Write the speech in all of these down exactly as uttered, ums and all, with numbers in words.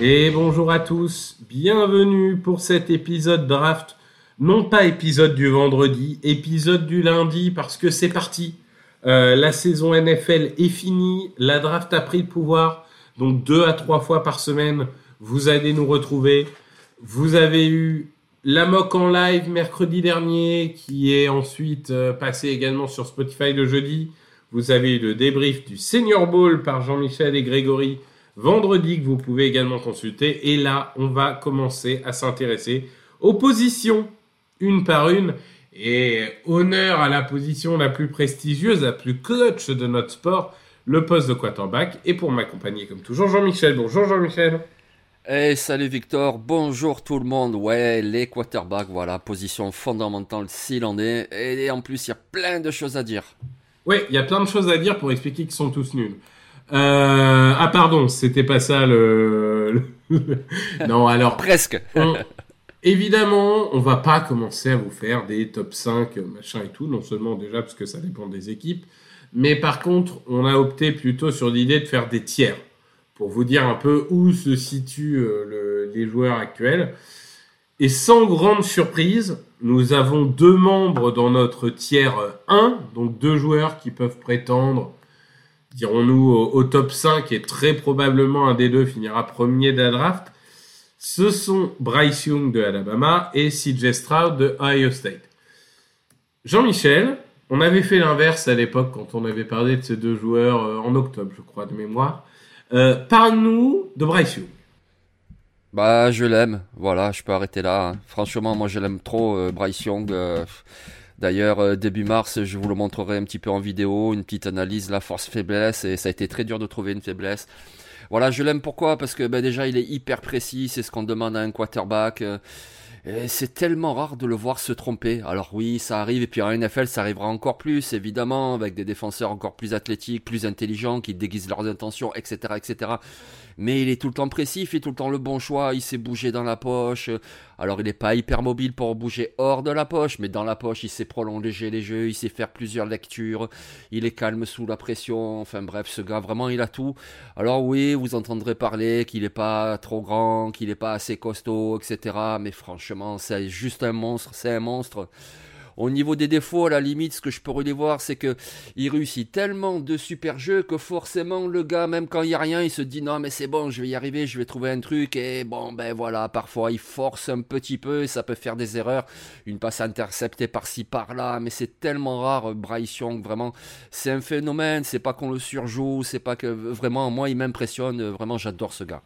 Et bonjour à tous, bienvenue pour cet épisode draft, non pas épisode du vendredi, épisode du lundi, parce que c'est parti, euh, la saison N F L est finie, la draft a pris le pouvoir, donc deux à trois fois par semaine, vous allez nous retrouver. Vous avez eu la mock en live mercredi dernier, qui est ensuite euh, passé également sur Spotify le jeudi. Vous avez eu le débrief du Senior Bowl par Jean-Michel et Grégory vendredi, que vous pouvez également consulter. Et là, on va commencer à s'intéresser aux positions, une par une. Et honneur à la position la plus prestigieuse, la plus clutch de notre sport, le poste de quarterback. Et pour m'accompagner, comme toujours, Jean-Michel. Bonjour Jean-Michel. Hey, salut Victor, bonjour tout le monde. Ouais, les quarterbacks, voilà, position fondamentale s'il en est. Et en plus, il y a plein de choses à dire. Oui, il y a plein de choses à dire pour expliquer qu'ils sont tous nuls. Euh, ah pardon, c'était pas ça le... non, alors... Presque. on, évidemment, on va pas commencer à vous faire des top cinq, machin et tout, non seulement déjà parce que ça dépend des équipes, mais par contre, on a opté plutôt sur l'idée de faire des tiers, pour vous dire un peu où se situent euh, le, les joueurs actuels. Et sans grande surprise, nous avons deux membres dans notre tiers un, donc deux joueurs qui peuvent prétendre, dirons-nous, au, au top cinq, et très probablement un des deux finira premier de la draft. Ce sont Bryce Young de Alabama et C J Stroud de Ohio State. Jean-Michel, on avait fait l'inverse à l'époque quand on avait parlé de ces deux joueurs euh, en octobre, je crois, de mémoire. Euh, Parle-nous de Bryce Young. Bah, je l'aime. Voilà, je peux arrêter là. Hein. Franchement, moi, je l'aime trop, euh, Bryce Young. Euh, d'ailleurs, euh, début mars, je vous le montrerai un petit peu en vidéo, une petite analyse, la force-faiblesse. Et ça a été très dur de trouver une faiblesse. Voilà, je l'aime pourquoi ? Parce que bah, déjà, il est hyper précis. C'est ce qu'on demande à un quarterback. Euh, et c'est tellement rare de le voir se tromper. Alors oui, ça arrive. Et puis en N F L, ça arrivera encore plus, évidemment, avec des défenseurs encore plus athlétiques, plus intelligents, qui déguisent leurs intentions, et cetera, et cetera. Mais il est tout le temps précis, il fait tout le temps le bon choix, il sait bouger dans la poche. Alors il n'est pas hyper mobile pour bouger hors de la poche, mais dans la poche, il sait prolonger les jeux, il sait faire plusieurs lectures, il est calme sous la pression. Enfin bref, ce gars, vraiment, il a tout. Alors oui, vous entendrez parler qu'il n'est pas trop grand, qu'il n'est pas assez costaud, et cetera. Mais franchement, c'est juste un monstre, c'est un monstre. Au niveau des défauts, à la limite, ce que je peux les voir, c'est qu'il réussit tellement de super jeux que forcément, le gars, même quand il n'y a rien, il se dit « Non, mais c'est bon, je vais y arriver, je vais trouver un truc. » Et bon, ben voilà, parfois, il force un petit peu et ça peut faire des erreurs. Une passe interceptée par-ci, par-là, mais c'est tellement rare, Bryce Young, vraiment. C'est un phénomène, c'est pas qu'on le surjoue, c'est pas que... Vraiment, moi, il m'impressionne, vraiment, j'adore ce gars.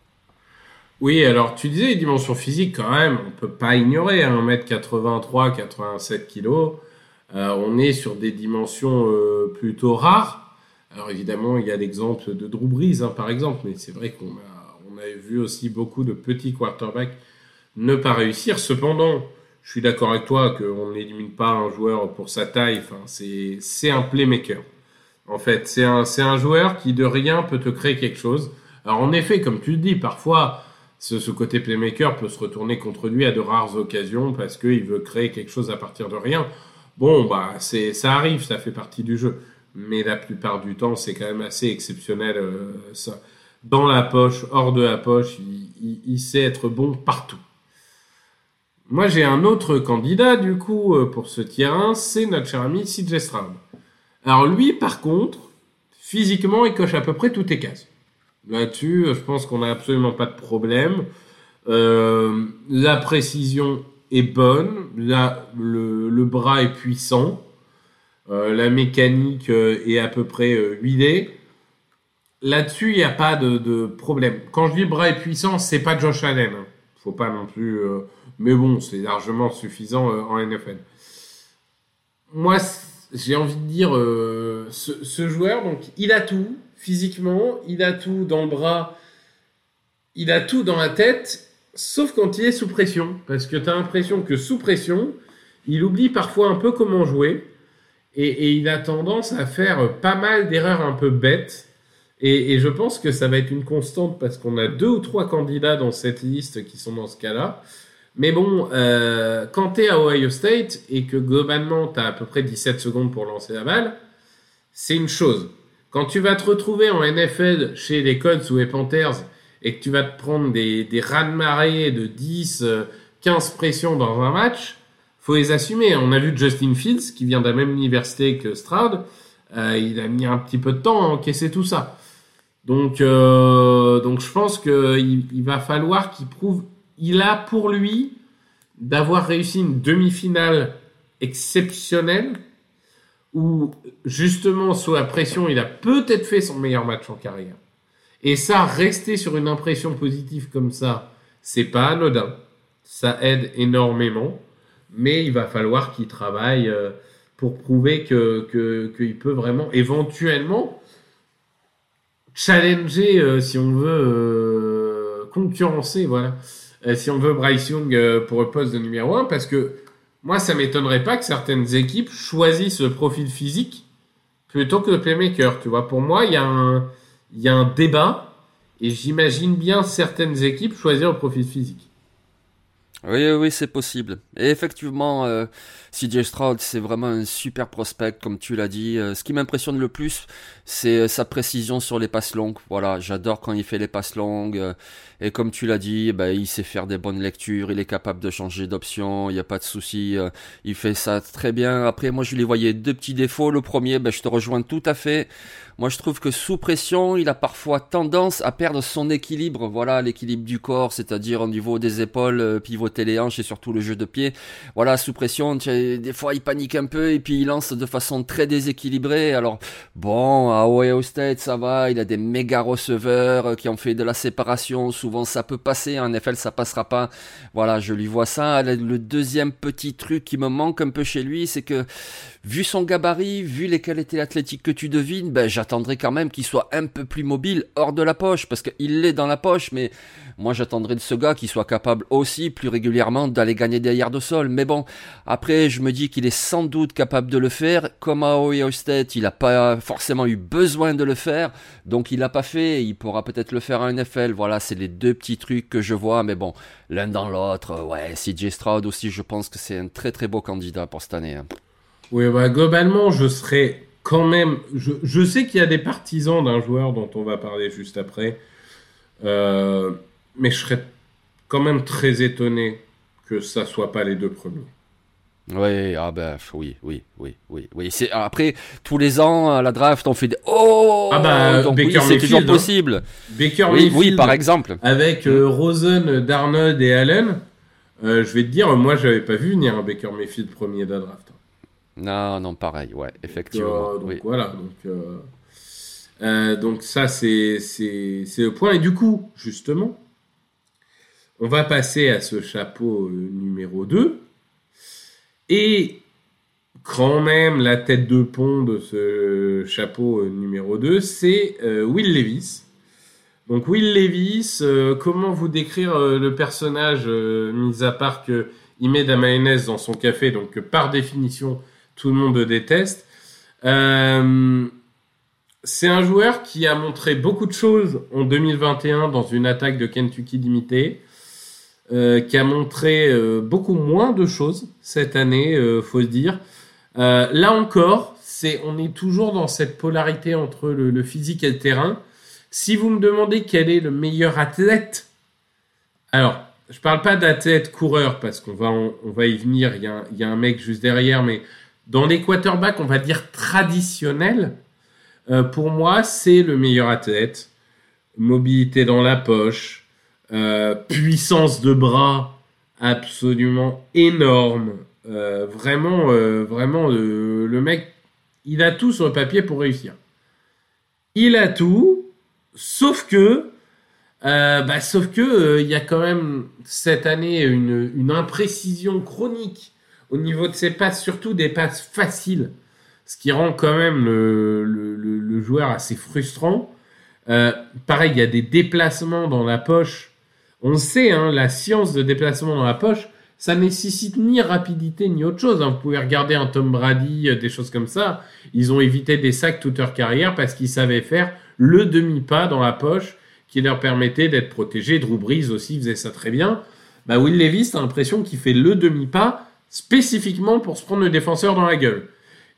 Oui, alors tu disais les dimensions physiques quand même, on peut pas ignorer, hein, un mètre quatre-vingt-trois, quatre-vingt-sept kilos, euh, on est sur des dimensions euh, plutôt rares. Alors évidemment, il y a l'exemple de Drew Brees, hein, par exemple, mais c'est vrai qu'on a, on a vu aussi beaucoup de petits quarterbacks ne pas réussir. Cependant, je suis d'accord avec toi qu'on n'élimine pas un joueur pour sa taille, enfin, c'est, c'est un playmaker. En fait, c'est un, c'est un joueur qui de rien peut te créer quelque chose. Alors en effet, comme tu le dis, parfois... Ce, ce côté playmaker peut se retourner contre lui à de rares occasions parce qu'il veut créer quelque chose à partir de rien. Bon, bah, c'est, ça arrive, ça fait partie du jeu. Mais la plupart du temps, c'est quand même assez exceptionnel, euh, ça. dans la poche, hors de la poche, il, il, il sait être bon partout. Moi, j'ai un autre candidat, du coup, pour ce tier un, c'est notre cher ami C J Stroud. Alors lui, par contre, physiquement, il coche à peu près toutes les cases. Là-dessus, je pense qu'on n'a absolument pas de problème. Euh, la précision est bonne, la, le, le bras est puissant, euh, la mécanique euh, est à peu près euh, huilée. Là-dessus, il n'y a pas de, de problème. Quand je dis bras est puissant, c'est pas Josh Allen. Hein. Faut pas non plus. Euh, mais bon, c'est largement suffisant euh, en N F L. Moi, j'ai envie de dire, euh, ce, ce joueur, donc, il a tout physiquement, il a tout dans le bras, il a tout dans la tête. Sauf quand il est sous pression, parce que tu as l'impression que sous pression, il oublie parfois un peu comment jouer, et, et il a tendance à faire pas mal d'erreurs un peu bêtes, et, et je pense que ça va être une constante, parce qu'on a deux ou trois candidats dans cette liste qui sont dans ce cas-là, mais bon, euh, quand tu es à Ohio State, et que globalement tu as à peu près dix-sept secondes pour lancer la balle, c'est une chose. Quand tu vas te retrouver en N F L chez les Colts ou les Panthers, et que tu vas te prendre des, des raz-de-marée de dix, quinze pressions dans un match, faut les assumer. On a vu Justin Fields, qui vient de la même université que Stroud, euh, il a mis un petit peu de temps à encaisser tout ça. Donc, euh, donc je pense qu'il il va falloir qu'il prouve... Il a pour lui d'avoir réussi une demi-finale exceptionnelle, où justement, sous la pression, il a peut-être fait son meilleur match en carrière. Et ça, rester sur une impression positive comme ça, c'est pas anodin. Ça aide énormément, mais il va falloir qu'il travaille pour prouver que, que, qu'il peut vraiment, éventuellement, challenger, si on veut, concurrencer, voilà. Si on veut Bryce Young pour le poste de numéro un, parce que moi, ça m'étonnerait pas que certaines équipes choisissent le profil physique plutôt que le playmaker, tu vois. Pour moi, il y a un... Il y a un débat, et j'imagine bien certaines équipes choisir le profil physique. Oui, oui, c'est possible. Et effectivement, euh, C J Stroud, c'est vraiment un super prospect, comme tu l'as dit. Euh, ce qui m'impressionne le plus, c'est sa précision sur les passes longues. Voilà, j'adore quand il fait les passes longues. Euh, et comme tu l'as dit, bah, il sait faire des bonnes lectures, il est capable de changer d'option, il n'y a pas de souci. Euh, il fait ça très bien. Après, moi, je lui voyais deux petits défauts. Le premier, bah, je te rejoins tout à fait. Moi, je trouve que sous pression, il a parfois tendance à perdre son équilibre. Voilà, l'équilibre du corps, c'est-à-dire au niveau des épaules, pivoter les hanches et surtout le jeu de pied. Voilà, sous pression, des fois, il panique un peu et puis il lance de façon très déséquilibrée. Alors, bon, à Ohio State, ça va. Il a des méga receveurs qui ont fait de la séparation. Souvent, ça peut passer. En N F L, ça passera pas. Voilà, je lui vois ça. Le deuxième petit truc qui me manque un peu chez lui, c'est que, vu son gabarit, vu les qualités athlétiques que tu devines, ben, j'attends J'attendrai quand même qu'il soit un peu plus mobile hors de la poche, parce qu'il l'est dans la poche, mais moi j'attendrai de ce gars qu'il soit capable aussi plus régulièrement d'aller gagner des yards au sol. Mais bon, après je me dis qu'il est sans doute capable de le faire. Comme à Ohio State, il n'a pas forcément eu besoin de le faire, donc il l'a pas fait. Il pourra peut-être le faire à N F L. Voilà, c'est les deux petits trucs que je vois, mais bon, l'un dans l'autre. Ouais, C J Stroud aussi, je pense que c'est un très très beau candidat pour cette année. Oui, bah globalement, je serais... Quand même, je, je sais qu'il y a des partisans d'un joueur dont on va parler juste après, euh, mais je serais quand même très étonné que ça ne soit pas les deux premiers. Oui, ah ben, oui, oui, oui, oui, oui. C'est, après, tous les ans, à la draft, on fait des... Oh ah ben, donc, Baker oui, c'est Mayfield, toujours possible. Hein. Baker oui, Mayfield, oui, par exemple. Avec euh, Rosen, Darnold et Allen, euh, je vais te dire, moi, je n'avais pas vu venir un Baker Mayfield premier de la draft. Non, non, pareil, ouais, effectivement. Donc, euh, donc oui. Voilà, donc, euh, euh, donc ça, c'est, c'est, c'est le point. Et du coup, justement, on va passer à ce chapeau numéro deux. Et quand même, la tête de pont de ce chapeau numéro deux, c'est euh, Will Levis. Donc, Will Levis, euh, comment vous décrire euh, le personnage, euh, mis à part qu'il met de la mayonnaise dans son café, donc que par définition... Tout le monde déteste. Euh, c'est un joueur qui a montré beaucoup de choses en deux mille vingt et un dans une attaque de Kentucky limitée, euh, qui a montré euh, beaucoup moins de choses cette année, euh, faut se dire. Euh, là encore, c'est, on est toujours dans cette polarité entre le, le physique et le terrain. Si vous me demandez quel est le meilleur athlète, alors je parle pas d'athlète coureur parce qu'on va on, on va y venir. Il y a, il y a un mec juste derrière, mais dans les quarterbacks, on va dire traditionnels, euh, pour moi, c'est le meilleur athlète. Mobilité dans la poche, euh, puissance de bras absolument énorme. Euh, vraiment, euh, vraiment, euh, le mec, il a tout sur le papier pour réussir. Il a tout, sauf que, euh, bah, sauf que, euh, il y a quand même cette année une, une imprécision chronique au niveau de ses passes, surtout des passes faciles, ce qui rend quand même le, le, le, le joueur assez frustrant. Euh, pareil, il y a des déplacements dans la poche. On sait, hein, la science de déplacement dans la poche, ça nécessite ni rapidité ni autre chose. Hein. Vous pouvez regarder un Tom Brady, euh, des choses comme ça. Ils ont évité des sacs toute leur carrière parce qu'ils savaient faire le demi-pas dans la poche qui leur permettait d'être protégés. Drew Brees aussi faisait ça très bien. Bah, Will Levis, t'as l'impression qu'il fait le demi-pas spécifiquement pour se prendre le défenseur dans la gueule.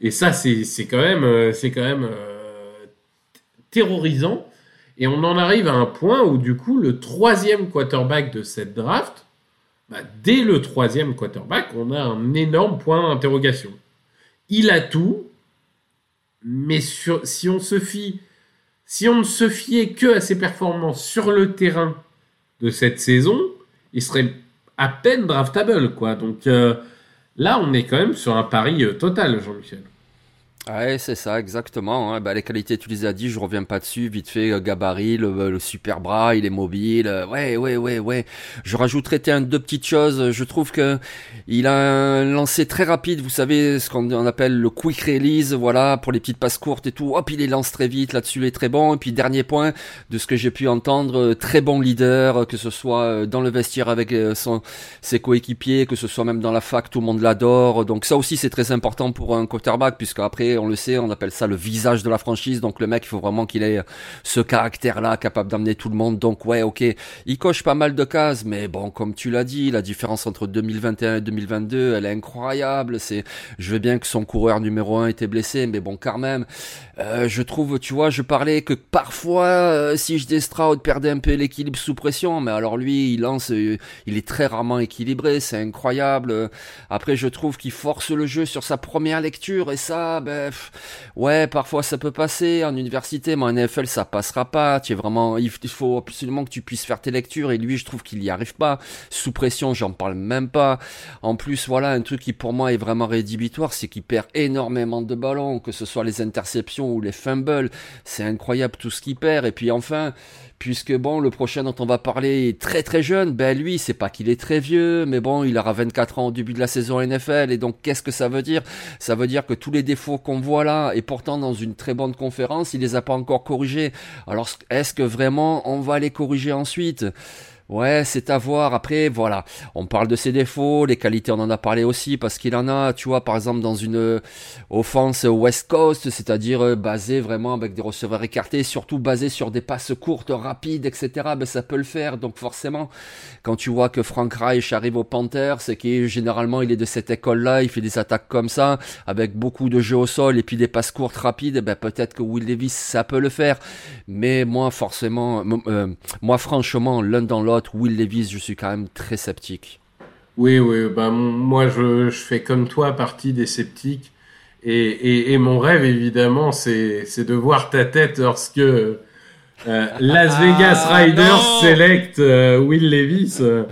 Et ça, c'est, c'est quand même, euh, c'est quand même euh, terrorisant. Et on en arrive à un point où, du coup, le troisième quarterback de cette draft, bah, dès le troisième quarterback, on a un énorme point d'interrogation. Il a tout, mais sur, si on se fie, si on ne se fiait que à ses performances sur le terrain de cette saison, il serait à peine draftable, quoi. Donc euh, là, on est quand même sur un pari euh, total, Jean-Michel. Ouais, c'est ça, exactement. Hein. Ben, les qualités, tu les as dit, je reviens pas dessus. Vite fait, euh, gabarit, le, le super bras, il est mobile. Euh, ouais, ouais, ouais, ouais. Je rajouterais tiens, deux petites choses. Je trouve que il a un lancer très rapide. Vous savez ce qu'on on appelle le quick release, voilà, pour les petites passes courtes et tout. Hop, il les lance très vite. Là-dessus, il est très bon. Et puis dernier point de ce que j'ai pu entendre, très bon leader, que ce soit dans le vestiaire avec son ses coéquipiers, que ce soit même dans la fac, tout le monde l'adore. Donc ça aussi, c'est très important pour un quarterback, puisque après on le sait, on appelle ça le visage de la franchise. Donc le mec, il faut vraiment qu'il ait ce caractère-là, capable d'emmener tout le monde. Donc ouais, ok, il coche pas mal de cases, mais bon, comme tu l'as dit, la différence entre deux mille vingt et un et deux mille vingt-deux, elle est incroyable. C'est, je veux bien que son coureur numéro un était blessé, mais bon, quand même, euh, je trouve, tu vois, je parlais que parfois, euh, si je dis Stroud perdait un peu l'équilibre sous pression, mais alors lui, il lance, euh, il est très rarement équilibré, c'est incroyable. Après, je trouve qu'il force le jeu sur sa première lecture, et ça, ben, ouais, parfois ça peut passer en université, mais en N F L ça passera pas. Tu es vraiment, il faut absolument que tu puisses faire tes lectures. Et lui, je trouve qu'il y arrive pas. Sous pression, j'en parle même pas. En plus, voilà, un truc qui pour moi est vraiment rédhibitoire, c'est qu'il perd énormément de ballons, que ce soit les interceptions ou les fumbles. C'est incroyable tout ce qu'il perd. Et puis enfin, puisque bon, le prochain dont on va parler est très très jeune, ben lui, c'est pas qu'il est très vieux, mais bon, il aura vingt-quatre ans au début de la saison N F L. Et donc, qu'est-ce que ça veut dire? Ça veut dire que tous les défauts qu'on voit là, et pourtant dans une très bonne conférence, il les a pas encore corrigés. Alors, est-ce que vraiment on va les corriger ensuite ? Ouais, c'est à voir. Après, voilà, on parle de ses défauts, les qualités, on en a parlé aussi, parce qu'il en a, tu vois, par exemple, dans une offense West Coast, c'est-à-dire basée vraiment avec des receveurs écartés, surtout basée sur des passes courtes, rapides, et cetera, ben ça peut le faire. Donc forcément, quand tu vois que Frank Reich arrive aux Panthers, c'est que généralement, il est de cette école-là, il fait des attaques comme ça, avec beaucoup de jeux au sol, et puis des passes courtes, rapides, ben peut-être que Will Levis, ça peut le faire. Mais moi, forcément, euh, moi, franchement, l'un dans l'autre, Will Levis, je suis quand même très sceptique. Oui, oui, bah, moi je, je fais comme toi partie des sceptiques et, et, et mon rêve évidemment c'est, c'est de voir ta tête lorsque euh, Las Vegas ah, Raiders select euh, Will Levis. Euh,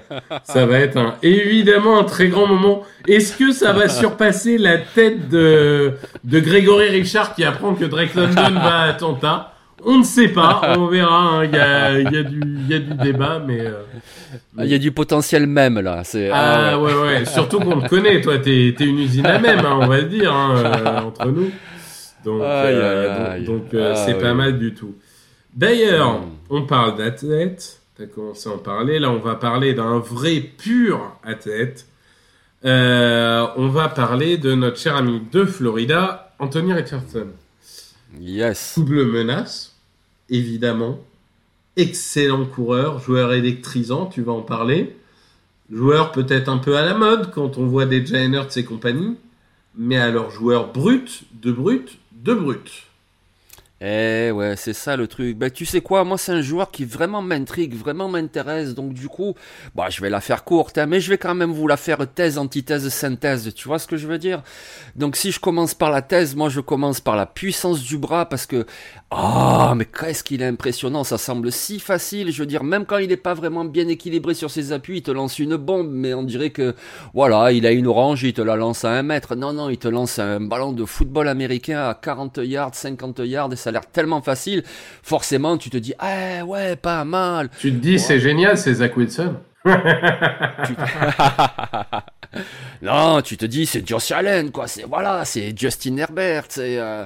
ça va être un, évidemment un très grand moment. Est-ce que ça va surpasser la tête de, de Grégory Richard qui apprend que Drake London va à Atlanta? On ne sait pas, on verra, il hein. y, a, y, a y a du débat, mais... Euh, mais... Il y a du potentiel même, là. C'est, ah, euh... ouais, ouais, surtout qu'on te connaît, toi, t'es, t'es une usine à même, hein, on va le dire, hein, entre nous. Donc, aïe, euh, aïe, donc, aïe. donc euh, ah, c'est oui. pas mal du tout. D'ailleurs, hum. on parle d'athlète, t'as commencé à en parler, là, on va parler d'un vrai pur athlète. Euh, on va parler de notre cher ami de Florida, Anthony Richardson. Yes. Double menace, évidemment. Excellent coureur, joueur électrisant, tu vas en parler. Joueur peut-être un peu à la mode quand on voit des Jalen Hurts et compagnie, mais alors joueur brut, de brut, de brut. Eh ouais, c'est ça le truc. Ben, tu sais quoi, moi c'est un joueur qui vraiment m'intrigue, vraiment m'intéresse, donc du coup, bah, je vais la faire courte, hein, mais je vais quand même vous la faire thèse, antithèse, synthèse, tu vois ce que je veux dire? Donc si je commence par la thèse, moi je commence par la puissance du bras, parce que, ah, oh, mais qu'est-ce qu'il est impressionnant, ça semble si facile, je veux dire, même quand il n'est pas vraiment bien équilibré sur ses appuis, il te lance une bombe, mais on dirait que, voilà, il a une orange, il te la lance à un mètre, non, non, il te lance un ballon de football américain à quarante yards, cinquante yards, et ça a l'air tellement facile, forcément tu te dis « Ah ouais, pas mal !» Tu te dis ouais. « C'est génial, c'est Zach Wilson !» tu... Non, tu te dis « C'est Josh Allen, quoi, c'est, voilà, c'est Justin Herbert, c'est... Euh... »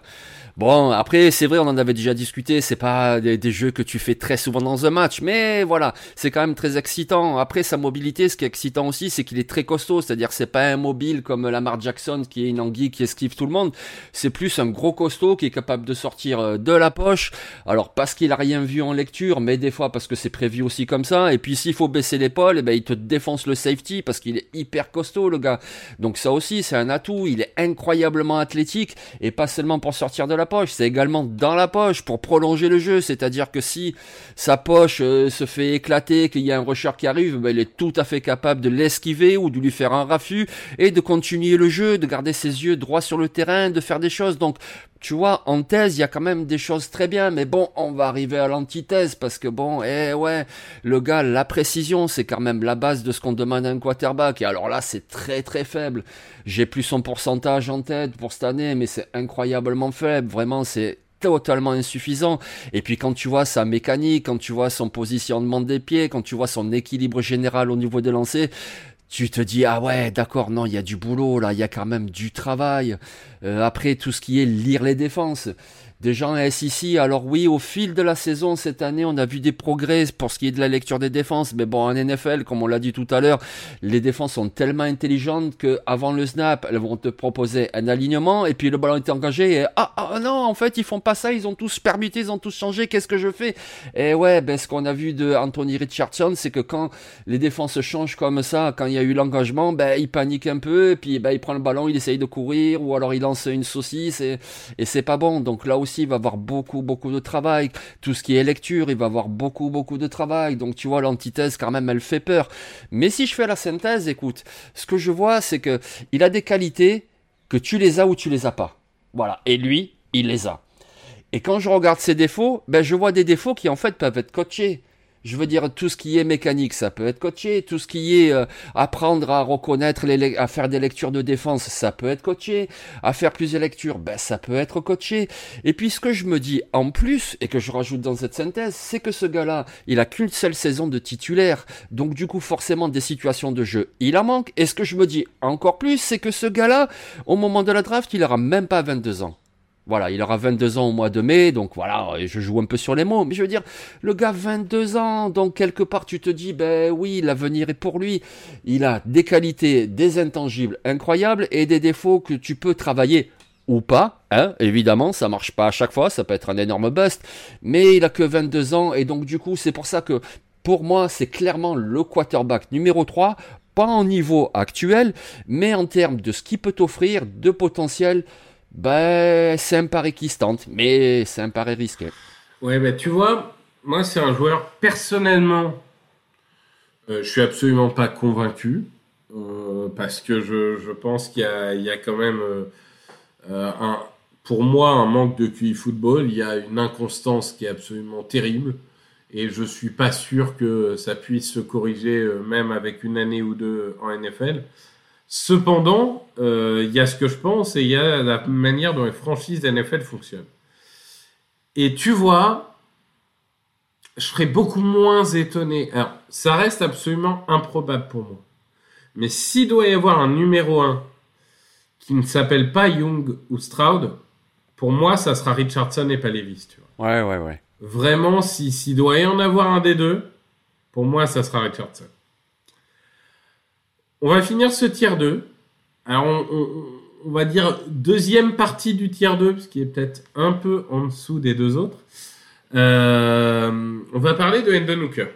Bon, après, c'est vrai, on en avait déjà discuté, c'est pas des, des jeux que tu fais très souvent dans un match, mais voilà, c'est quand même très excitant. Après, sa mobilité, ce qui est excitant aussi, c'est qu'il est très costaud, c'est-à-dire c'est pas un mobile comme Lamar Jackson qui est une anguille qui esquive tout le monde, c'est plus un gros costaud qui est capable de sortir de la poche, alors parce qu'il a rien vu en lecture, mais des fois parce que c'est prévu aussi comme ça, et puis s'il faut baisser l'épaule, eh ben, il te défonce le safety parce qu'il est hyper costaud, le gars. Donc ça aussi, c'est un atout, il est incroyablement athlétique, et pas seulement pour sortir de la poche, c'est également dans la poche pour prolonger le jeu, c'est-à-dire que si sa poche euh, se fait éclater, qu'il y a un rusher qui arrive, ben, il est tout à fait capable de l'esquiver ou de lui faire un raffut et de continuer le jeu, de garder ses yeux droits sur le terrain, de faire des choses. Donc tu vois, en thèse, il y a quand même des choses très bien, mais bon, on va arriver à l'antithèse, parce que bon, eh ouais, le gars, la précision, c'est quand même la base de ce qu'on demande à un quarterback, et alors là, c'est très très faible. J'ai plus son pourcentage en tête pour cette année, mais c'est incroyablement faible, vraiment, c'est totalement insuffisant. Et puis quand tu vois sa mécanique, quand tu vois son positionnement des pieds, quand tu vois son équilibre général au niveau des lancers, tu te dis, ah ouais, d'accord, non, il y a du boulot, là, il y a quand même du travail. Euh, après, tout ce qui est lire les défenses. Déjà en S E C, alors oui, au fil de la saison, cette année, on a vu des progrès pour ce qui est de la lecture des défenses. Mais bon, en N F L, comme on l'a dit tout à l'heure, les défenses sont tellement intelligentes qu'avant le snap, elles vont te proposer un alignement, et puis le ballon est engagé, et ah, ah non, en fait, ils font pas ça, ils ont tous permuté, ils ont tous changé, qu'est-ce que je fais? Et ouais, ben, ce qu'on a vu de Anthony Richardson, c'est que quand les défenses changent comme ça, quand il y a eu l'engagement, ben il panique un peu, et puis ben il prend le ballon, il essaye de courir, ou alors il lance une saucisse, et, et c'est pas bon. Donc là aussi, il va avoir beaucoup beaucoup de travail. Tout ce qui est lecture, il va avoir beaucoup beaucoup de travail. Donc tu vois, l'antithèse quand même, elle fait peur. Mais si je fais la synthèse, écoute, ce que je vois, c'est que il a des qualités que tu les as ou tu les as pas. Voilà. Et lui, il les a. Et quand je regarde ses défauts, ben je vois des défauts qui en fait peuvent être coachés. Je veux dire, tout ce qui est mécanique, ça peut être coaché. Tout ce qui est euh, apprendre à reconnaître, les le- à faire des lectures de défense, ça peut être coaché. À faire plusieurs lectures, ben ça peut être coaché. Et puis ce que je me dis en plus, et que je rajoute dans cette synthèse, c'est que ce gars-là, il a qu'une seule saison de titulaire. Donc du coup, forcément, des situations de jeu, il en manque. Et ce que je me dis encore plus, c'est que ce gars-là, au moment de la draft, il aura même pas vingt-deux ans. Voilà, il aura vingt-deux ans au mois de mai, donc voilà, je joue un peu sur les mots, mais je veux dire, le gars vingt-deux ans, donc quelque part tu te dis, ben oui, l'avenir est pour lui, il a des qualités, des intangibles incroyables et des défauts que tu peux travailler ou pas, hein, évidemment, ça marche pas à chaque fois, ça peut être un énorme bust, mais il a que vingt-deux ans, et donc du coup, c'est pour ça que, pour moi, c'est clairement le quarterback numéro trois, pas en niveau actuel, mais en termes de ce qu'il peut t'offrir, de potentiel. Ben, c'est un pari qui se tente, mais c'est un pari risqué. Ouais, ben tu vois, moi c'est un joueur, personnellement, euh, je suis absolument pas convaincu, euh, parce que je, je pense qu'il y a, il y a quand même, euh, un, pour moi, un manque de Q I football, il y a une inconstance qui est absolument terrible, et je suis pas sûr que ça puisse se corriger, euh, même avec une année ou deux en N F L. Cependant, il euh, y a ce que je pense et il y a la manière dont les franchises N F L fonctionnent. Et tu vois, je serais beaucoup moins étonné. Alors, ça reste absolument improbable pour moi. Mais s'il doit y avoir un numéro un qui ne s'appelle pas Young ou Stroud, pour moi, ça sera Richardson et pas Levis. Tu vois. Ouais, ouais, ouais. Vraiment, si, s'il doit y en avoir un des deux, pour moi, ça sera Richardson. On va finir ce tiers deux. Alors, on, on, on va dire deuxième partie du tiers deux, parce qu'il est peut-être un peu en dessous des deux autres. Euh, on va parler de Hendon Hooker.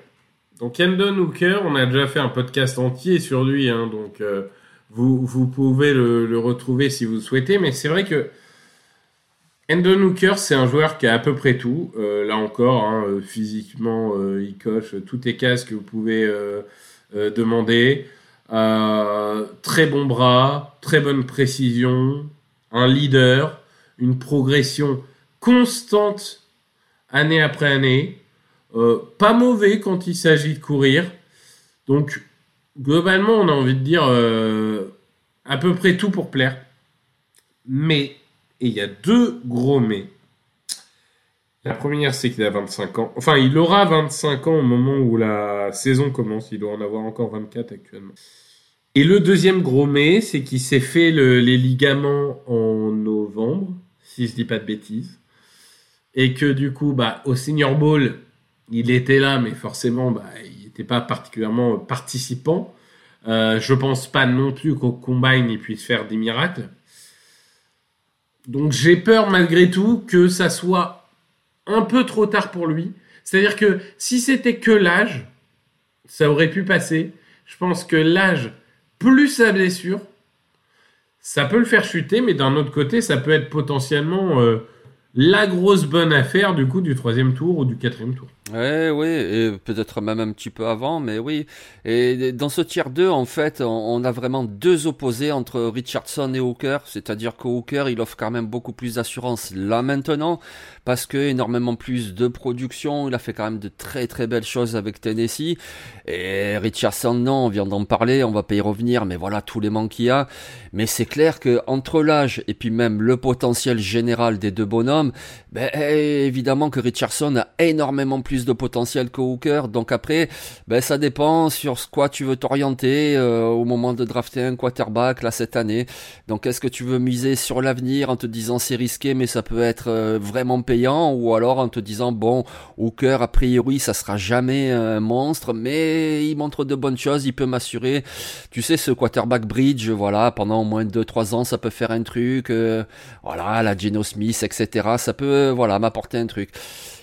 Donc, Hendon Hooker, on a déjà fait un podcast entier sur lui, hein, donc euh, vous, vous pouvez le, le retrouver si vous le souhaitez. Mais c'est vrai que Hendon Hooker, c'est un joueur qui a à peu près tout. Euh, là encore, hein, physiquement, euh, il coche toutes les cases que vous pouvez euh, euh, demander. Euh, très bon bras, très bonne précision, un leader, une progression constante année après année. Euh, pas mauvais quand il s'agit de courir. Donc, globalement, on a envie de dire euh, à peu près tout pour plaire. Mais... Et il y a deux gros mais. La première, c'est qu'il a vingt-cinq ans. Enfin, il aura vingt-cinq ans au moment où la saison commence. Il doit en avoir encore vingt-quatre actuellement. Et le deuxième gros mais, c'est qu'il s'est fait le, les ligaments en novembre, si je ne dis pas de bêtises. Et que du coup, bah, au Senior Bowl, il était là, mais forcément, bah, il n'était pas particulièrement participant. Euh, je ne pense pas non plus qu'au Combine, il puisse faire des miracles. Donc j'ai peur malgré tout que ça soit un peu trop tard pour lui. C'est-à-dire que si c'était que l'âge, ça aurait pu passer. Je pense que l'âge plus sa blessure, ça peut le faire chuter, mais d'un autre côté, ça peut être potentiellement euh, la grosse bonne affaire du coup du troisième tour ou du quatrième tour. Ouais, oui, et peut-être même un petit peu avant, mais oui. Et dans ce tier deux, en fait, on a vraiment deux opposés entre Richardson et Hooker. C'est-à-dire que Hooker, il offre quand même beaucoup plus d'assurance là maintenant, parce que énormément plus de production. Il a fait quand même de très très belles choses avec Tennessee. Et Richardson, non, on vient d'en parler, on va pas y revenir, mais voilà tous les manques qu'il y a. Mais c'est clair que entre l'âge et puis même le potentiel général des deux bonhommes, ben évidemment que Richardson a énormément plus de potentiel que Hooker, donc après ben ça dépend sur quoi tu veux t'orienter euh, au moment de drafter un quarterback là cette année. Donc est-ce que tu veux miser sur l'avenir en te disant c'est risqué mais ça peut être euh, vraiment payant, ou alors en te disant bon, Hooker a priori ça sera jamais un monstre mais il montre de bonnes choses, il peut m'assurer, tu sais, ce quarterback bridge, voilà, pendant au moins deux trois ans ça peut faire un truc, euh, voilà, la Geno Smith, etc., ça peut euh, voilà m'apporter un truc.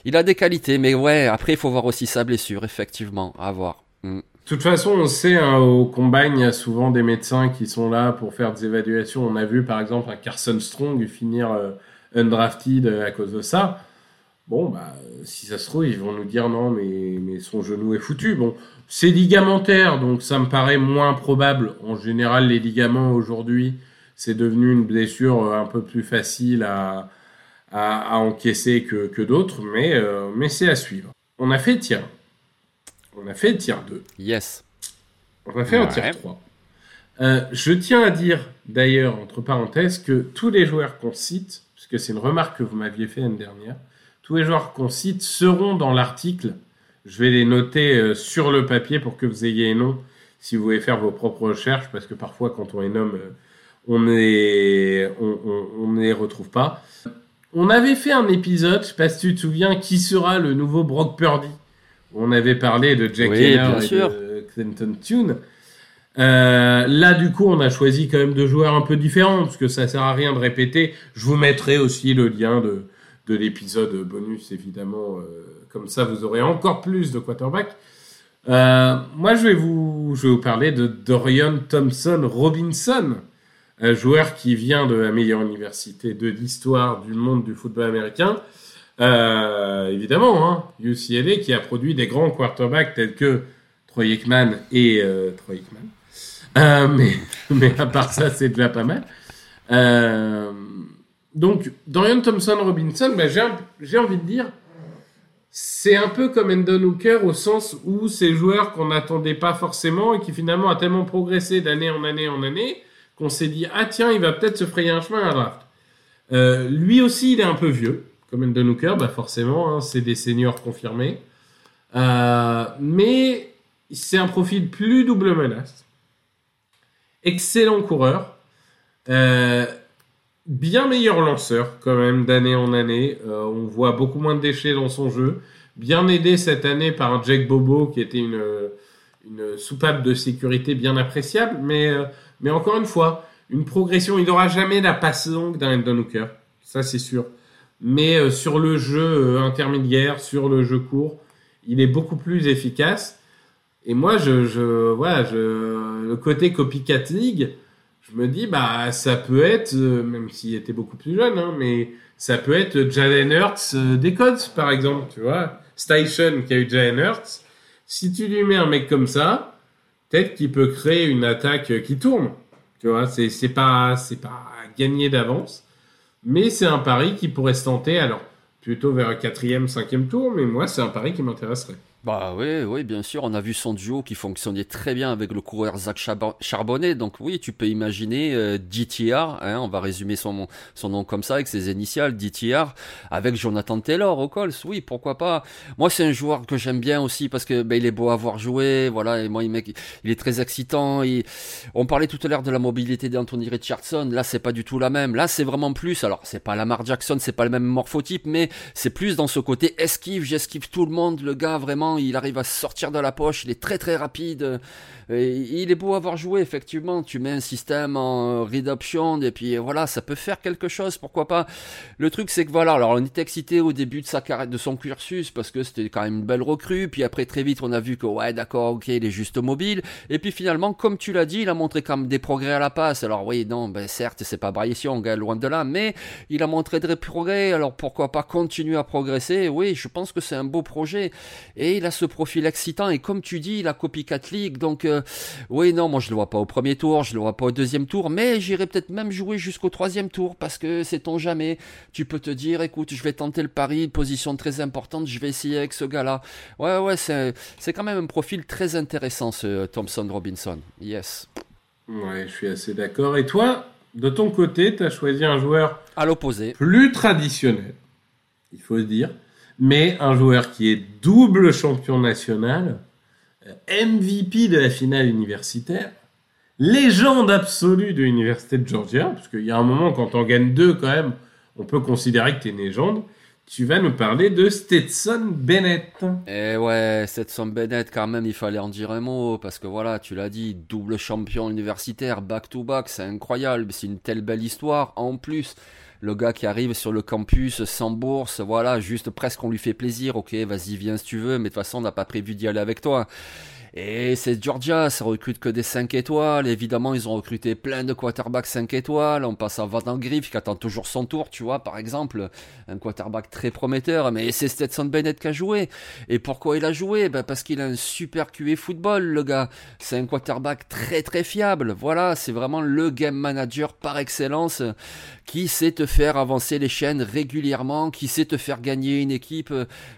Il a des qualités, mais ouais, après, il faut voir aussi sa blessure, effectivement, à voir. Mm. De toute façon, on sait, hein, au Combine, il y a souvent des médecins qui sont là pour faire des évaluations. On a vu, par exemple, un Carson Strong finir euh, undrafted à cause de ça. Bon, bah, si ça se trouve, ils vont nous dire non, mais, mais son genou est foutu. Bon, c'est ligamentaire, donc ça me paraît moins probable. En général, les ligaments, aujourd'hui, c'est devenu une blessure un peu plus facile à... à encaisser que, que d'autres, mais, euh, mais c'est à suivre. On a fait tier un. On a fait tier deux. Yes. On va faire ouais. un tier trois. Euh, je tiens à dire, d'ailleurs, entre parenthèses, que tous les joueurs qu'on cite, puisque c'est une remarque que vous m'aviez fait l'année dernière, tous les joueurs qu'on cite seront dans l'article. Je vais les noter euh, sur le papier pour que vous ayez les noms si vous voulez faire vos propres recherches, parce que parfois, quand on les nomme, euh, on les, on, on, on ne les retrouve pas. On avait fait un épisode, je ne sais pas si tu te souviens, qui sera le nouveau Brock Purdy. On avait parlé de Jack oui, Heller et sûr. de Clinton Tune. Euh, là, du coup, on a choisi quand même deux joueurs un peu différents, parce que ça ne sert à rien de répéter. Je vous mettrai aussi le lien de, de l'épisode bonus, évidemment. Euh, comme ça, vous aurez encore plus de quarterbacks. Euh, moi, je vais, vous, je vais vous parler de Dorian Thompson-Robinson. Un joueur qui vient de la meilleure université de l'histoire du monde du football américain. Euh, évidemment, hein, U C L A qui a produit des grands quarterbacks tels que Troy Aikman et... Euh, Troy Aikman. Euh, mais, mais à part ça, c'est déjà pas mal. Euh, donc, Dorian Thompson-Robinson, bah, j'ai, j'ai envie de dire, c'est un peu comme Hendon Hooker au sens où ces joueurs qu'on n'attendait pas forcément et qui finalement a tellement progressé d'année en année en année... qu'on s'est dit, ah tiens, il va peut-être se frayer un chemin à la draft. Euh, lui aussi, il est un peu vieux, comme Hendon Hooker, bah forcément, hein, c'est des seniors confirmés. Euh, mais c'est un profil plus double menace. Excellent coureur. Euh, bien meilleur lanceur, quand même, d'année en année. Euh, on voit beaucoup moins de déchets dans son jeu. Bien aidé cette année par un Jake Bobo, qui était une, une soupape de sécurité bien appréciable, mais... Euh, Mais encore une fois, une progression. Il n'aura jamais la passe longue d'un Hendon Hooker. Ça, c'est sûr. Mais euh, sur le jeu euh, intermédiaire, sur le jeu court, il est beaucoup plus efficace. Et moi, je, je, voilà, je, le côté copycat league, je me dis, bah, ça peut être, euh, même s'il était beaucoup plus jeune, hein, mais ça peut être Jalen Hurts euh, des Colts, par exemple, tu vois. Station, qui a eu Jalen Hurts. Si tu lui mets un mec comme ça, peut-être qu'il peut créer une attaque euh, qui tourne. Tu vois, c'est, c'est pas, c'est pas gagné d'avance, mais c'est un pari qui pourrait se tenter, alors, plutôt vers un quatrième, cinquième tour, mais moi, c'est un pari qui m'intéresserait. Bah oui, oui, bien sûr, on a vu son duo qui fonctionnait très bien avec le coureur Zach Charbonnet, donc oui, tu peux imaginer euh, D T R, hein, on va résumer son, son nom comme ça, avec ses initiales, D T R, avec Jonathan Taylor au Colts, oui, pourquoi pas. Moi, c'est un joueur que j'aime bien aussi, parce que ben, il est beau à voir jouer, voilà, et moi, il, mec, il est très excitant, il... on parlait tout à l'heure de la mobilité d'Anthony Richardson, là, c'est pas du tout la même, là, c'est vraiment plus, alors, c'est pas Lamar Jackson, c'est pas le même morphotype, mais c'est plus dans ce côté esquive, j'esquive tout le monde, le gars, vraiment, il arrive à sortir de la poche, il est très très rapide, et il est beau à voir jouer, effectivement. Tu mets un système en read option et puis voilà, ça peut faire quelque chose, pourquoi pas. Le truc c'est que voilà, alors on était excité au début de sa carrière, de son cursus, parce que c'était quand même une belle recrue, puis après très vite on a vu que ouais d'accord, ok, il est juste mobile, et puis finalement comme tu l'as dit, il a montré quand même des progrès à la passe, alors oui, non, ben certes c'est pas Bryce Young, loin de là, mais il a montré des progrès, alors pourquoi pas continuer à progresser, oui, je pense que c'est un beau projet, et il a ce profil excitant, et comme tu dis, la copycat league, donc euh, oui, non, moi je le vois pas au premier tour, je le vois pas au deuxième tour, mais j'irai peut-être même jouer jusqu'au troisième tour, parce que sait-on jamais, tu peux te dire, écoute, je vais tenter le pari, position très importante, je vais essayer avec ce gars-là, ouais, ouais, c'est, c'est quand même un profil très intéressant, ce Thompson-Robinson, yes. Ouais, je suis assez d'accord, et toi, de ton côté, tu as choisi un joueur à l'opposé, plus traditionnel, il faut le dire, mais un joueur qui est double champion national, M V P de la finale universitaire, légende absolue de l'université de Georgia, parce qu'il y a un moment, quand t'en gagnes deux, quand même, on peut considérer que t'es une légende. Tu vas nous parler de Stetson Bennett. Eh ouais, Stetson Bennett, quand même, il fallait en dire un mot, parce que voilà, tu l'as dit, double champion universitaire, back-to-back, c'est incroyable, c'est une telle belle histoire, en plus... Le gars qui arrive sur le campus sans bourse, voilà, juste presque on lui fait plaisir. Ok, vas-y, viens si tu veux, mais de toute façon, on n'a pas prévu d'y aller avec toi. Et c'est Georgia, ça recrute que des cinq étoiles. Évidemment, ils ont recruté plein de quarterbacks cinq étoiles. On passe à Van Griff qui attend toujours son tour, tu vois, par exemple. Un quarterback très prometteur. Mais c'est Stetson Bennett qui a joué. Et pourquoi il a joué? Ben parce qu'il a un super Q I football, le gars. C'est un quarterback très très fiable. Voilà, c'est vraiment le game manager par excellence qui sait te faire avancer les chaînes régulièrement, qui sait te faire gagner une équipe.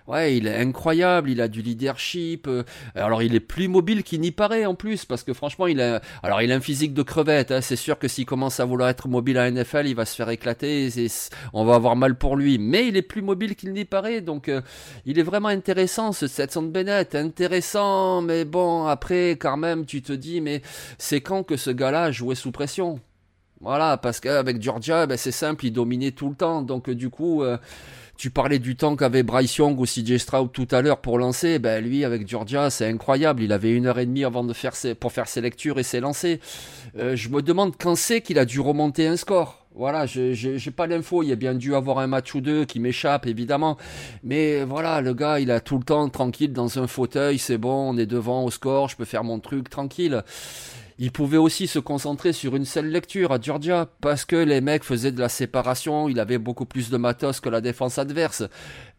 Ouais, il est incroyable, il a du leadership. Alors, il est plus mobile qui n'y paraît en plus, parce que franchement il a, alors il a un physique de crevette, hein. C'est sûr que s'il commence à vouloir être mobile à N F L, il va se faire éclater et on va avoir mal pour lui, mais il est plus mobile qu'il n'y paraît, donc euh, il est vraiment intéressant, ce Stetson Bennett, intéressant, mais bon, après quand même tu te dis, mais c'est quand que ce gars-là a joué sous pression? Voilà, parce qu'avec Georgia, ben, c'est simple, il dominait tout le temps, donc euh, du coup... Euh, Tu parlais du temps qu'avait Bryce Young ou C J Stroud tout à l'heure pour lancer. Ben lui, avec Georgia, c'est incroyable. Il avait une heure et demie avant de faire ses, pour faire ses lectures et ses lancers. Euh, je me demande quand c'est qu'il a dû remonter un score. Voilà, je, je, j'ai pas l'info, il a bien dû avoir un match ou deux qui m'échappe, évidemment. Mais voilà, le gars, il a tout le temps tranquille dans un fauteuil. C'est bon, on est devant au score, je peux faire mon truc tranquille. Il pouvait aussi se concentrer sur une seule lecture à Georgia, parce que les mecs faisaient de la séparation, il avait beaucoup plus de matos que la défense adverse.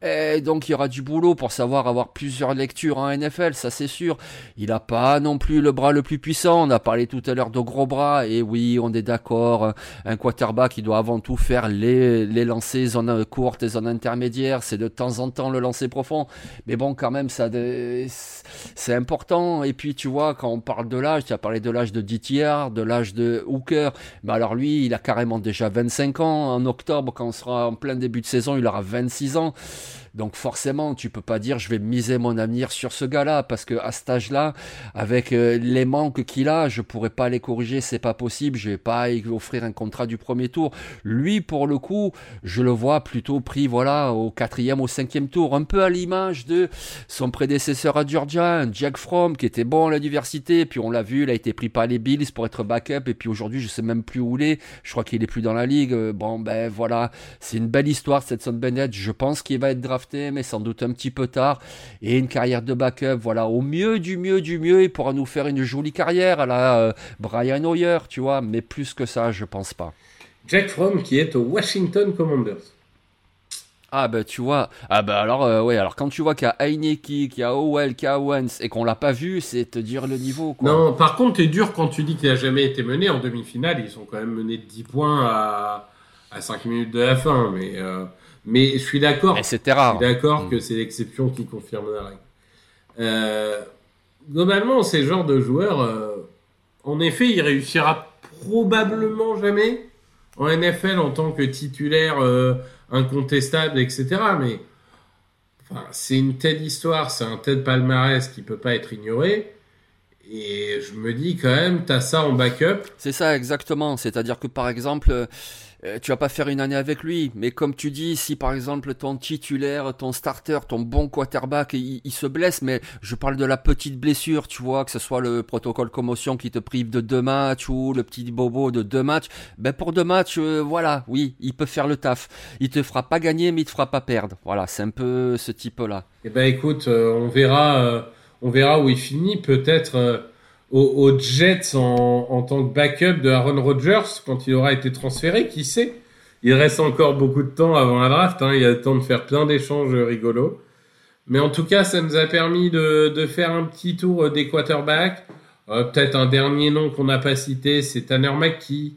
Et donc il y aura du boulot pour savoir avoir plusieurs lectures en N F L, ça c'est sûr. Il n'a pas non plus le bras le plus puissant, on a parlé tout à l'heure de gros bras, et oui, on est d'accord, un quarterback il doit avant tout faire les, les lancers zones courtes et zones intermédiaires, c'est de temps en temps le lancer profond, mais bon quand même ça c'est important. Et puis tu vois, quand on parle de l'âge, tu as parlé de l'âge de D T R, de l'âge de Hooker, mais alors lui il a carrément déjà vingt-cinq ans, en octobre quand on sera en plein début de saison il aura vingt-six ans. Donc forcément, tu peux pas dire je vais miser mon avenir sur ce gars-là, parce que à cet âge-là, avec les manques qu'il a, je pourrais pas les corriger, c'est pas possible, je vais pas lui offrir un contrat du premier tour. Lui, pour le coup, je le vois plutôt pris, voilà, au quatrième, au cinquième tour, un peu à l'image de son prédécesseur à Georgia, Jack Fromm, qui était bon à l'université, puis on l'a vu, il a été pris par les Bills pour être backup, et puis aujourd'hui, je sais même plus où il est, je crois qu'il est plus dans la ligue. Bon, ben voilà, c'est une belle histoire, Stetson Bennett, je pense qu'il va être drafté drafté, mais sans doute un petit peu tard, et une carrière de backup, voilà, au mieux du mieux du mieux, il pourra nous faire une jolie carrière à la euh, Brian Hoyer, tu vois, mais plus que ça, je pense pas. Jack Fromm qui est au Washington Commanders. Ah bah tu vois, ah bah alors euh, ouais, alors quand tu vois qu'il y a Heineke, qu'il y a Howell, qu'il y a Owens et qu'on l'a pas vu, c'est te dire le niveau, quoi. Non, par contre t'es dur quand tu dis qu'il a jamais été mené en demi-finale, ils ont quand même mené de dix points à, à cinq minutes de la fin, mais, euh, mais je suis d'accord, c'était rare. Je suis d'accord mmh. que c'est l'exception qui confirme la règle. Euh, globalement c'est le genre de joueur, euh, en effet il réussira probablement jamais en N F L en tant que titulaire euh, incontestable, et cetera. Mais enfin, c'est une telle histoire, c'est un tel palmarès qui ne peut pas être ignoré. Et je me dis quand même, tu as ça en backup. C'est ça, exactement. C'est-à-dire que par exemple, euh, tu ne vas pas faire une année avec lui. Mais comme tu dis, si par exemple ton titulaire, ton starter, ton bon quarterback, il, il se blesse, mais je parle de la petite blessure, tu vois, que ce soit le protocole commotion qui te prive de deux matchs ou le petit bobo de deux matchs, ben pour deux matchs, euh, voilà, oui, il peut faire le taf. Il ne te fera pas gagner, mais il ne te fera pas perdre. Voilà, c'est un peu ce type-là. Eh ben écoute, euh, on verra... Euh... On verra où il finit, peut-être euh, aux, aux Jets en, en tant que backup de Aaron Rodgers quand il aura été transféré, qui sait. Il reste encore beaucoup de temps avant la draft, hein, il y a le temps de faire plein d'échanges rigolos. Mais en tout cas, ça nous a permis de, de faire un petit tour des quarterbacks. Euh, peut-être un dernier nom qu'on n'a pas cité, c'est Tanner McKee,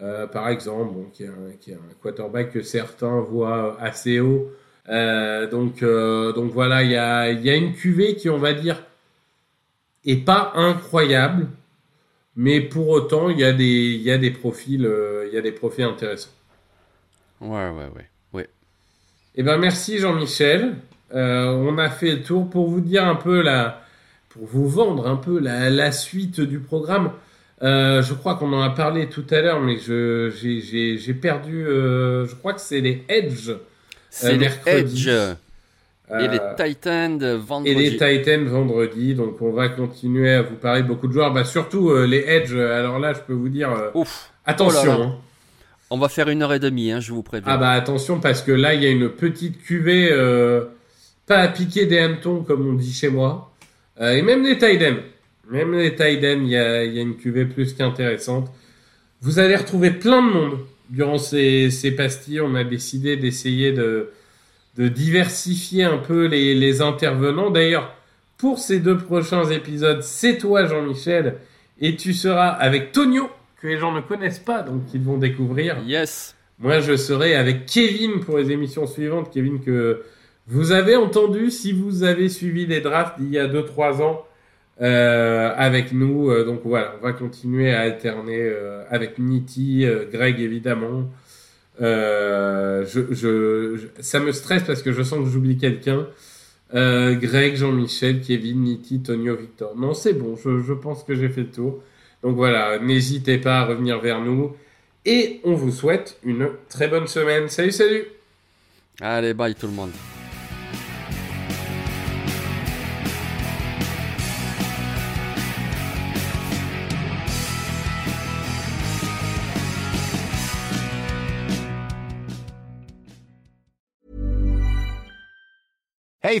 euh, par exemple, bon, qui est un, qui est un quarterback que certains voient assez haut. Euh, donc, euh, donc voilà, il y a, y a une cuvée qui, on va dire, est pas incroyable, mais pour autant, il y a des, il y a des profils, il euh, y a des profils intéressants. Ouais, ouais, ouais, ouais. Eh ben merci Jean-Michel. Euh, on a fait le tour pour vous dire un peu la, pour vous vendre un peu la, la suite du programme. Euh, je crois qu'on en a parlé tout à l'heure, mais je, j'ai, j'ai, j'ai perdu. Euh, je crois que c'est les Edge. C'est euh, les Edge euh, et les Titans vendredi. Et les Titans vendredi. Donc, on va continuer à vous parler de beaucoup de joueurs. Bah, surtout euh, les Edge. Alors là, je peux vous dire, euh, Ouf. attention. Oh là là. Hein. On va faire une heure et demie, hein, je vous préviens. Ah bah attention, parce que là, il y a une petite cuvée euh, pas à piquer des hannetons, comme on dit chez moi. Euh, et même les Titans. Même les Titans, il y a, y a une cuvée plus qu'intéressante. Vous allez retrouver plein de monde. Durant ces, ces pastilles, on a décidé d'essayer de, de diversifier un peu les, les intervenants. D'ailleurs, pour ces deux prochains épisodes, c'est toi, Jean-Michel, et tu seras avec Tonio, que les gens ne connaissent pas, donc ils vont découvrir. Yes. Moi, je serai avec Kevin pour les émissions suivantes. Kevin, que vous avez entendu si vous avez suivi les drafts d'il y a deux trois ans Euh, avec nous, euh, donc voilà, on va continuer à alterner euh, avec Niti, euh, Greg évidemment. Euh, je, je, je, ça me stresse parce que je sens que j'oublie quelqu'un. Euh, Greg, Jean-Michel, Kevin, Niti, Tonio, Victor. Non, c'est bon, je, je pense que j'ai fait le tour. Donc voilà, n'hésitez pas à revenir vers nous et on vous souhaite une très bonne semaine. Salut, salut. Allez, bye tout le monde. Hey,